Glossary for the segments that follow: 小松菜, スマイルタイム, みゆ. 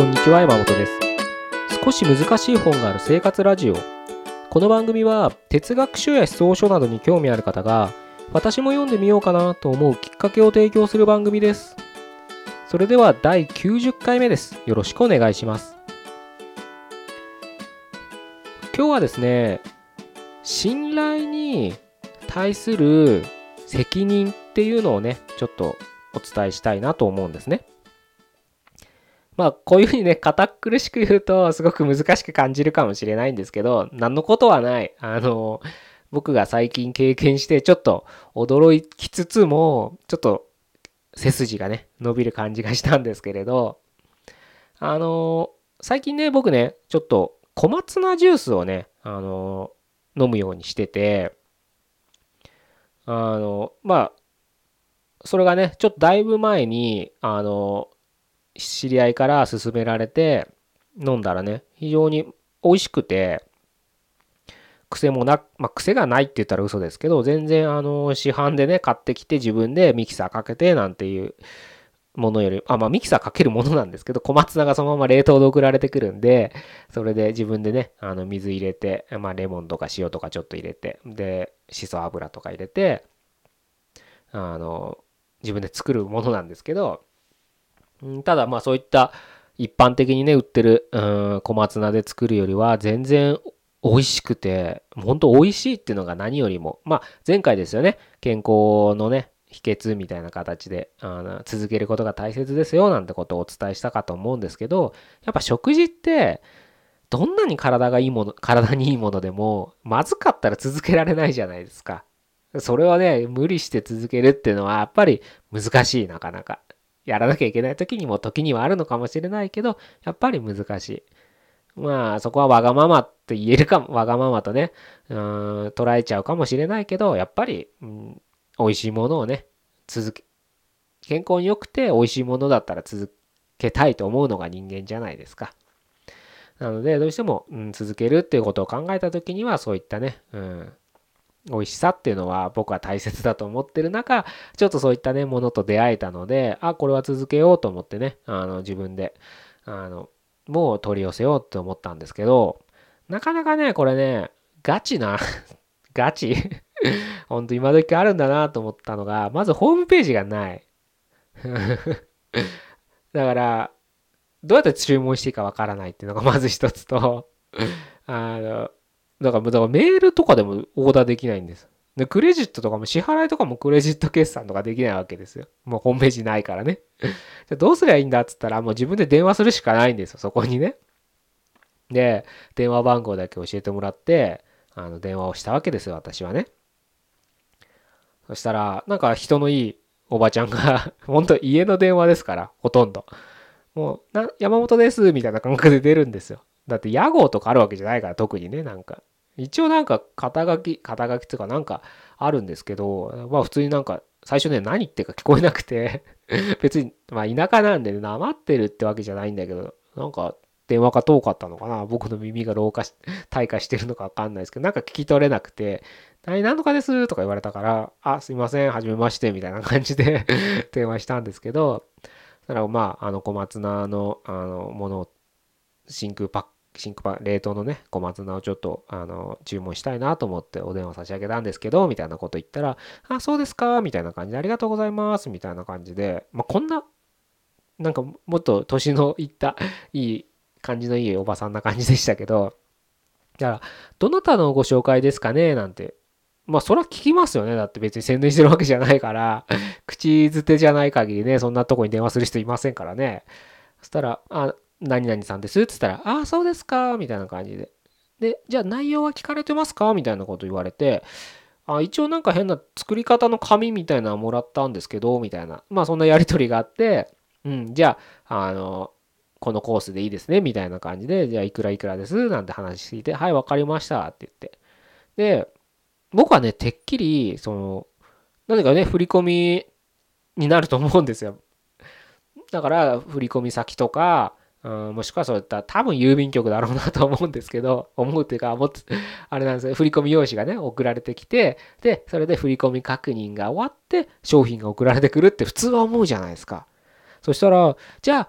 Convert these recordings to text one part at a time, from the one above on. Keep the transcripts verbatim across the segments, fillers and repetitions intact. こんにちは、山本です。少し難しい本がある生活ラジオ。この番組は哲学書や思想書などに興味ある方が、私も読んでみようかなと思うきっかけを提供する番組です。それでは第きゅうじゅっかいめです。よろしくお願いします。今日はですね、信頼に対する責任っていうのをね、ちょっとお伝えしたいなと思うんですね。まあこういうふうにね、堅苦しく言うとすごく難しく感じるかもしれないんですけど、何のことはない。あの僕が最近経験してちょっと驚きつつも、ちょっと背筋がね伸びる感じがしたんですけれど、あの最近ね、僕ねちょっと小松菜ジュースをねあの飲むようにしてて、あのまあそれがねちょっとだいぶ前にあの知り合いから勧められて飲んだらね、非常に美味しくて、癖もな、まあ、癖がないって言ったら嘘ですけど、全然あの市販でね買ってきて自分でミキサーかけてなんていうものより、あ、まあミキサーかけるものなんですけど、小松菜がそのまま冷凍で送られてくるんで、それで自分でねあの水入れて、まあレモンとか塩とかちょっと入れて、でしそ油とか入れて、あの自分で作るものなんですけど、ただまあそういった一般的にね売ってるうん小松菜で作るよりは全然美味しくて、本当美味しいっていうのが何よりも、まあ前回ですよね、健康のね秘訣みたいな形であの続けることが大切ですよなんてことをお伝えしたかと思うんですけど、やっぱ食事ってどんなに体がいいもの、体にいいものでもまずかったら続けられないじゃないですか。それはね無理して続けるっていうのはやっぱり難しい。なかなかやらなきゃいけない時にも時にはあるのかもしれないけど、やっぱり難しい。まあそこはわがままって言えるかも、わがままとねうーん捉えちゃうかもしれないけど、やっぱり、うん、美味しいものをね続け、健康に良くて美味しいものだったら続けたいと思うのが人間じゃないですか。なのでどうしても、うん、続けるっていうことを考えた時には、そういったね、うん、美味しさっていうのは僕は大切だと思ってる中、ちょっとそういったねものと出会えたので、あ、これは続けようと思ってね、あの自分であのもう取り寄せようと思ったんですけど、なかなかねこれねガチなガチほんと今時あるんだなと思ったのが、まずホームページがないだからどうやって注文していいかわからないっていうのがまず一つとあのだから、だからメールとかでもオーダーできないんです。で、クレジットとかも支払いとかもクレジット決済とかできないわけですよ。もうホームページないからね。じゃどうすりゃいいんだっつったら、もう自分で電話するしかないんですよ、そこにね。で、電話番号だけ教えてもらって、あの電話をしたわけですよ、私はね。そしたら、なんか人のいいおばちゃんが、本当家の電話ですから、ほとんど。もう、な、山本です、みたいな感覚で出るんですよ。だって屋号とかあるわけじゃないから、特にね、なんか。一応なんか肩書き、肩書きっていうかなんかあるんですけど、まあ普通になんか最初ね何言ってるか聞こえなくて、別にまあ田舎なんでなまってるってわけじゃないんだけど、なんか電話が遠かったのかな、僕の耳が老化し、退化してるのかわかんないですけど、なんか聞き取れなくて、何何とかですとか言われたから、あ、すいません、はじめましてみたいな感じで電話したんですけど、だからまああの小松菜のあのものを真空パック、真空パン冷凍のね小松菜をちょっとあの注文したいなと思ってお電話差し上げたんですけどみたいなこと言ったら、あ、そうですかみたいな感じで、ありがとうございますみたいな感じで、まあこんななんかもっと年のいったいい感じのいいおばさんな感じでしたけど、だからどなたのご紹介ですかねなんて、まあそれは聞きますよね、だって別に宣伝してるわけじゃないから口づてじゃない限りねそんなとこに電話する人いませんからね。そしたら、あ、何々さんですって言ったら、ああそうですかみたいな感じで、でじゃあ内容は聞かれてますかみたいなこと言われて、あ、一応なんか変な作り方の紙みたいなのもらったんですけどみたいな、まあそんなやり取りがあって、うん、じゃああのこのコースでいいですねみたいな感じで、じゃあいくらいくらですなんて話して、はい、わかりましたって言って、で僕はねてっきりその何かね振り込みになると思うんですよ。だから振り込み先とか、うん、もしくはそういった多分郵便局だろうなと思うんですけど、思うというか、もっとあれなんですよ、振り込み用紙がね送られてきて、でそれで振り込み確認が終わって商品が送られてくるって普通は思うじゃないですか。そしたら、じゃあ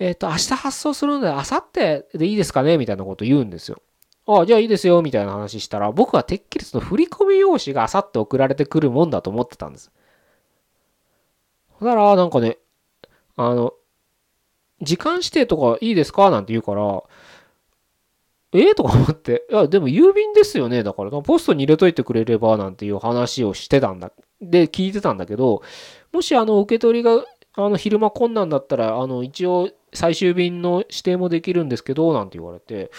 えっと、明日発送するので、明後日でいいですかねみたいなこと言うんですよ。ああ、じゃあいいですよ、みたいな話したら、僕はてっきりその振込用紙が明後日送られてくるもんだと思ってたんです。だから、なんかね、あの、時間指定とかいいですかなんて言うから、えー、とか思って、いや、でも郵便ですよね。だから、ポストに入れといてくれれば、なんていう話をしてたんだ。で、聞いてたんだけど、もし、あの、受け取りが、あの、昼間困難だったら、あの、一応、最終便の指定もできるんですけど、なんて言われて、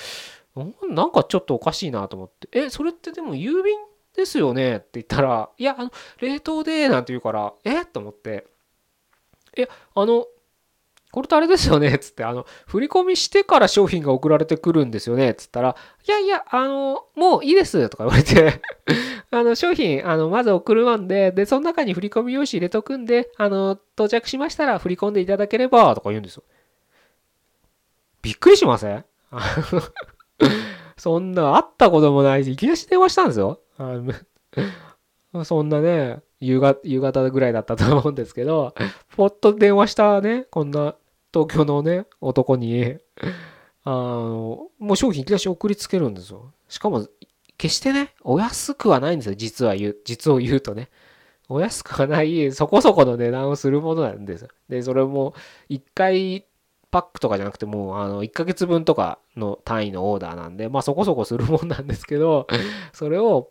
なんかちょっとおかしいなと思って、え、それってでも郵便ですよねって言ったら、いや、あの、冷凍で、なんて言うから、えと思って、いや、あの、これとあれですよねっつって、あの、振り込みしてから商品が送られてくるんですよねっつったら、いやいや、あの、もういいですとか言われて、あの、商品、あの、まず送るわんで、で、その中に振り込み用紙入れとくんで、あの、到着しましたら振り込んでいただければ、とか言うんですよ。びっくりしません？そんな、会ったこともないし、いきなり電話したんですよ。そんなね、夕方、夕方ぐらいだったと思うんですけど、ポッと電話したね、こんな東京のね、男に、あの、もう商品いきなり送りつけるんですよ。しかも、決してね、お安くはないんですよ、実は言う、実を言うとね。お安くはない、そこそこの値段をするものなんですよ。で、それも、一回、パックとかじゃなくてもうあのいっかげつぶんとかの単位のオーダーなんでまあそこそこするもんなんですけどそれを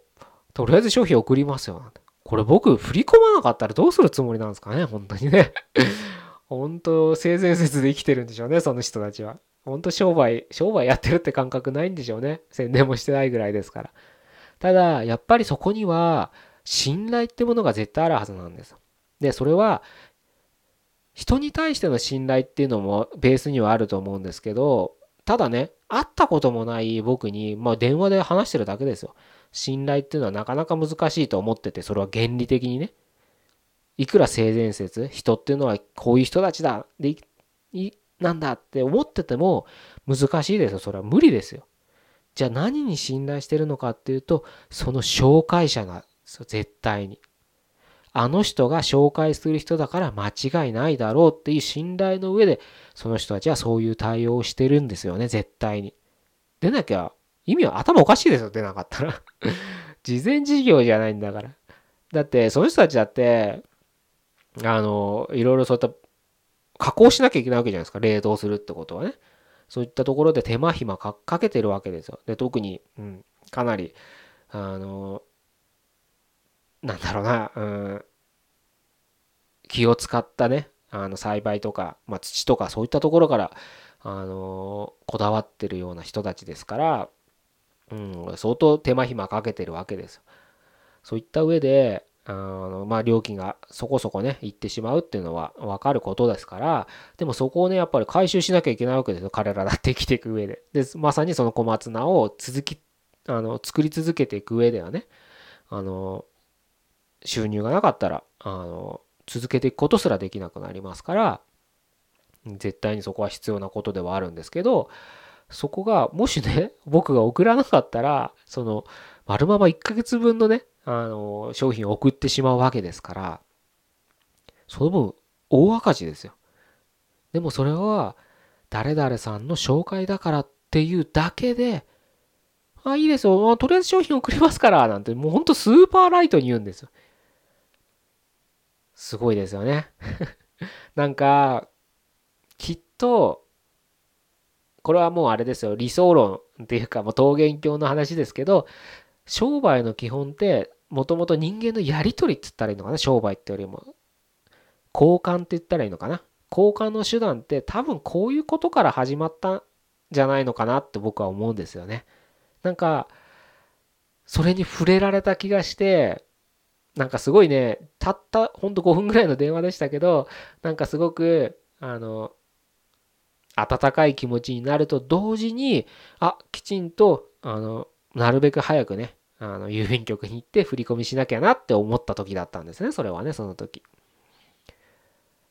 とりあえず商品送りますよ。これ僕振り込まなかったらどうするつもりなんですかね本当にね本当性善説で生きてるんでしょうねその人たちは。本当商売商売やってるって感覚ないんでしょうね。宣伝もしてないぐらいですから。ただやっぱりそこには信頼ってものが絶対あるはずなんです。でそれは人に対しての信頼っていうのもベースにはあると思うんですけど、ただね、会ったこともない僕に、まあ電話で話してるだけですよ。信頼っていうのはなかなか難しいと思ってて、それは原理的にね、いくら性善説、人っていうのはこういう人たちだ、で、なんだって思ってても難しいですよ。それは無理ですよ。じゃあ何に信頼してるのかっていうと、その紹介者が絶対に。あの人が紹介する人だから間違いないだろうっていう信頼の上でその人たちはそういう対応をしてるんですよね絶対に。出なきゃ意味は頭おかしいですよ出なかったら事前事業じゃないんだから。だってその人たちだってあのいろいろそういった加工しなきゃいけないわけじゃないですか。冷凍するってことはねそういったところで手間暇かけてるわけですよ。で特に、うん、かなりあのなんだろうな、うん、気を使ったね、あの栽培とか、まあ、土とかそういったところから、あのー、こだわってるような人たちですから、うん、相当手間暇かけてるわけですよ。そういった上で、あのまあ、料金がそこそこね、いってしまうっていうのは分かることですから、でもそこをね、やっぱり回収しなきゃいけないわけですよ。彼らだって生きていく上で。で、まさにその小松菜を続き、あの作り続けていく上ではね、あのー、収入がなかったらあの続けていくことすらできなくなりますから絶対にそこは必要なことではあるんですけど、そこがもしね僕が送らなかったらその丸ままいっかげつぶんのねあの商品を送ってしまうわけですから、その分大赤字ですよ。でもそれは誰々さんの紹介だからっていうだけであいいですよ、まあ、とりあえず商品送りますからなんてもうほんとスーパーライトに言うんですよ。すごいですよねなんかきっとこれはもうあれですよ、理想論っていうかもう桃源郷の話ですけど、商売の基本ってもともと人間のやり取りって言ったらいいのかな、商売ってよりも交換って言ったらいいのかな、交換の手段って多分こういうことから始まったんじゃないのかなって僕は思うんですよね。なんかそれに触れられた気がして、なんかすごいね、たったほんとごふんぐらいの電話でしたけど、なんかすごくあの温かい気持ちになると同時に、あ、きちんとあのなるべく早くねあの郵便局に行って振り込みしなきゃなって思った時だったんですね。それはね、その時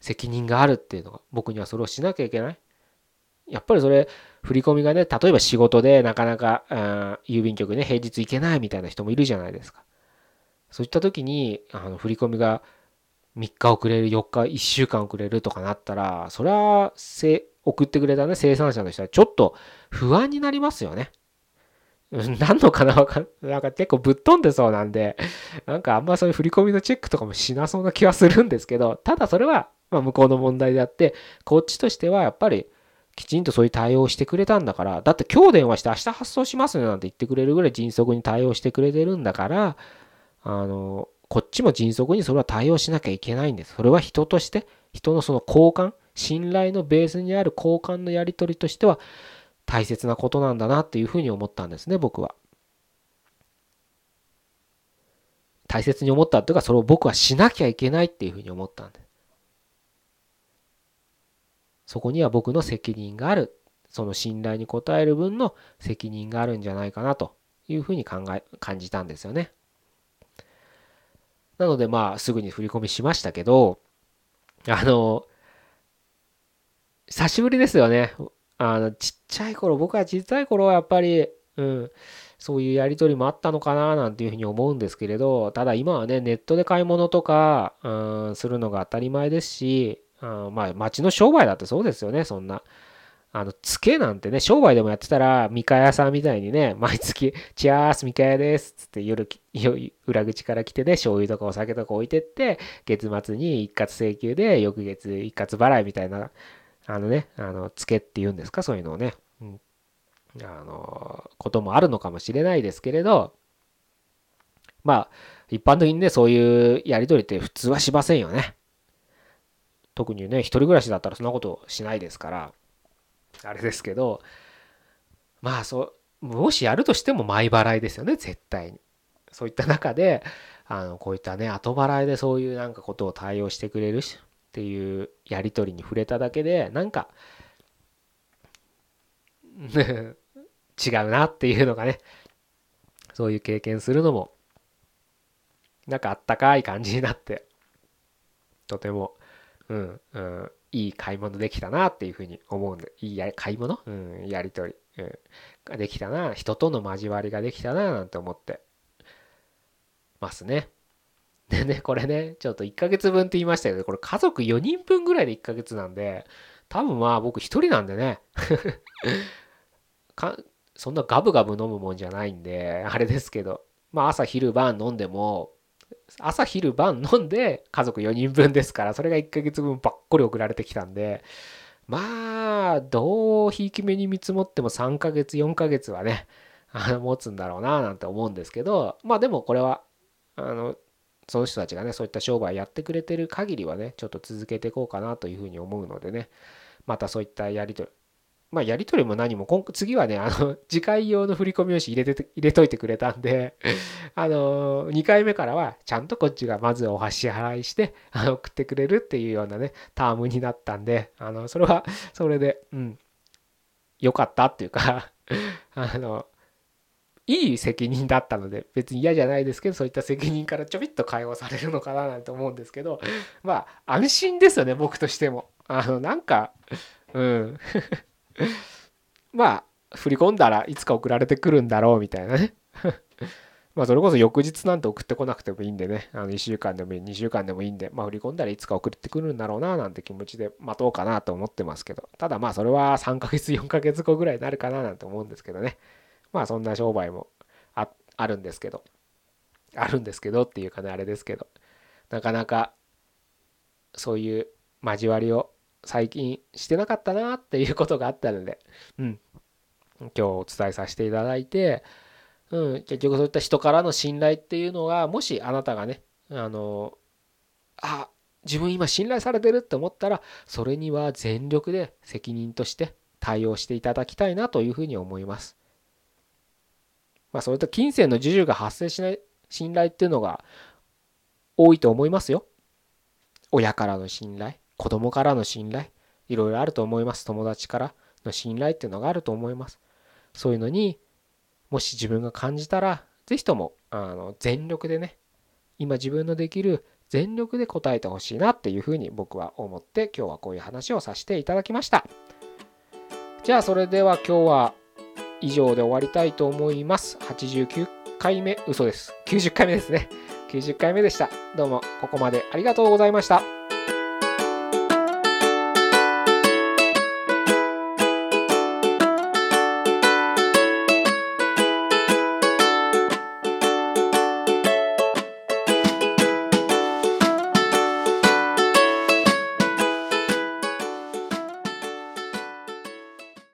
責任があるっていうのが僕にはそれをしなきゃいけない。やっぱりそれ振り込みがね、例えば仕事でなかなか、うん、郵便局ね平日行けないみたいな人もいるじゃないですか。そういった時にあの振り込みがみっか遅れる、よっか、いっしゅうかん遅れるとかなったら、それは送ってくれたね、生産者としてはちょっと不安になりますよね。何のかな、なんか結構ぶっ飛んでそうなんで、なんかあんまそういう振り込みのチェックとかもしなそうな気はするんですけど、ただそれはまあ向こうの問題であって、こっちとしてはやっぱりきちんとそういう対応してくれたんだから、だって今日電話して明日発送しますねなんて言ってくれるぐらい迅速に対応してくれてるんだから、あのこっちも迅速にそれは対応しなきゃいけないんです。それは人として、人のその交換、信頼のベースにある交換のやり取りとしては大切なことなんだなっていうふうに思ったんですね、僕は。大切に思ったというか、それを僕はしなきゃいけないっていうふうに思ったんです。そこには僕の責任がある、その信頼に応える分の責任があるんじゃないかなというふうに考え、感じたんですよね。なのでまあすぐに振り込みしましたけど、あの久しぶりですよね。あのちっちゃい頃、僕はちっちゃい頃はやっぱり、うん、そういうやり取りもあったのかななんていうふうに思うんですけれど、ただ今はね、ネットで買い物とか、うん、するのが当たり前ですし、うん、まあ町の商売だってそうですよね。そんなあのツケなんてね、商売でもやってたら、みかやさんみたいにね、毎月チアースみかやですっつって、夜裏口から来てね、醤油とかお酒とか置いてって、月末に一括請求で翌月一括払いみたいな、あのね、あのツケって言うんですか、そういうのをね、うん、あのこともあるのかもしれないですけれど、まあ一般的にね、そういうやり取りって普通はしませんよね。特にね、一人暮らしだったらそんなことしないですからあれですけど、まあそう、もしやるとしても前払いですよね、絶対に。そういった中で、あのこういったね、後払いでそういうなんかことを対応してくれるしっていうやり取りに触れただけで、なんか違うなっていうのがね、そういう経験するのもなんかあったかい感じになって、とてもうん、うん、いい買い物できたなっていうふうに思うんで、いいや買い物、うん、やり取り、うん、ができたな、人との交わりができたななんて思ってますね。でね、これね、ちょっといっかげつぶんって言いましたけど、これ家族よにんぶんぐらいでいっかげつなんで、多分まあ僕ひとりなんでねかそんなガブガブ飲むもんじゃないんであれですけど、まあ朝昼晩飲んでも、朝昼晩飲んで家族よにんぶんですから、それがいっかげつぶんばっこり送られてきたんで、まあどうひいき目に見積もってもさんかげつよんかげつはね、あの持つんだろうななんて思うんですけど、まあでもこれはあのその人たちがね、そういった商売やってくれてる限りはね、ちょっと続けていこうかなというふうに思うのでね、またそういったやり取り、まあやり取りも何も今次はね、あの次回用の振り込み用紙入れて入れといてくれたんであのにかいめからはちゃんとこっちがまずお支払いして送ってくれるっていうようなね、タームになったんで、あのそれはそれでうん良かったっていうかあのいい責任だったので、別に嫌じゃないですけど、そういった責任からちょびっと解放されるのかななんて思うんですけど、まあ安心ですよね、僕としても。あのなんかうんまあ振り込んだらいつか送られてくるんだろうみたいなねまあそれこそ翌日なんて送ってこなくてもいいんでね、あのいっしゅうかんでもいい、にしゅうかんでもいいんで、まあ振り込んだらいつか送ってくるんだろうななんて気持ちで待とうかなと思ってますけど、ただまあそれはさんかげつよんかげつごぐらいになるかななんて思うんですけどね。まあそんな商売も あ, あるんですけどあるんですけどっていうかね、あれですけど、なかなかそういう交わりを最近してなかったなっていうことがあったので、うん、今日お伝えさせていただいて、うん、結局そういった人からの信頼っていうのが、もしあなたがね、あのあ自分今信頼されてるって思ったら、それには全力で責任として対応していただきたいなというふうに思います。まあそれと金銭の授受が発生しない信頼っていうのが多いと思いますよ。親からの信頼、子供からの信頼、いろいろあると思います。友達からの信頼っていうのがあると思います。そういうのにもし自分が感じたら、ぜひともあの全力でね、今自分のできる全力で応えてほしいなっていうふうに僕は思って、今日はこういう話をさせていただきました。じゃあそれでは今日は以上で終わりたいと思います。はちじゅうきゅうかいめ、嘘です、きゅうじゅっかいめですね、きゅうじゅっかいめでした。どうもここまでありがとうございました。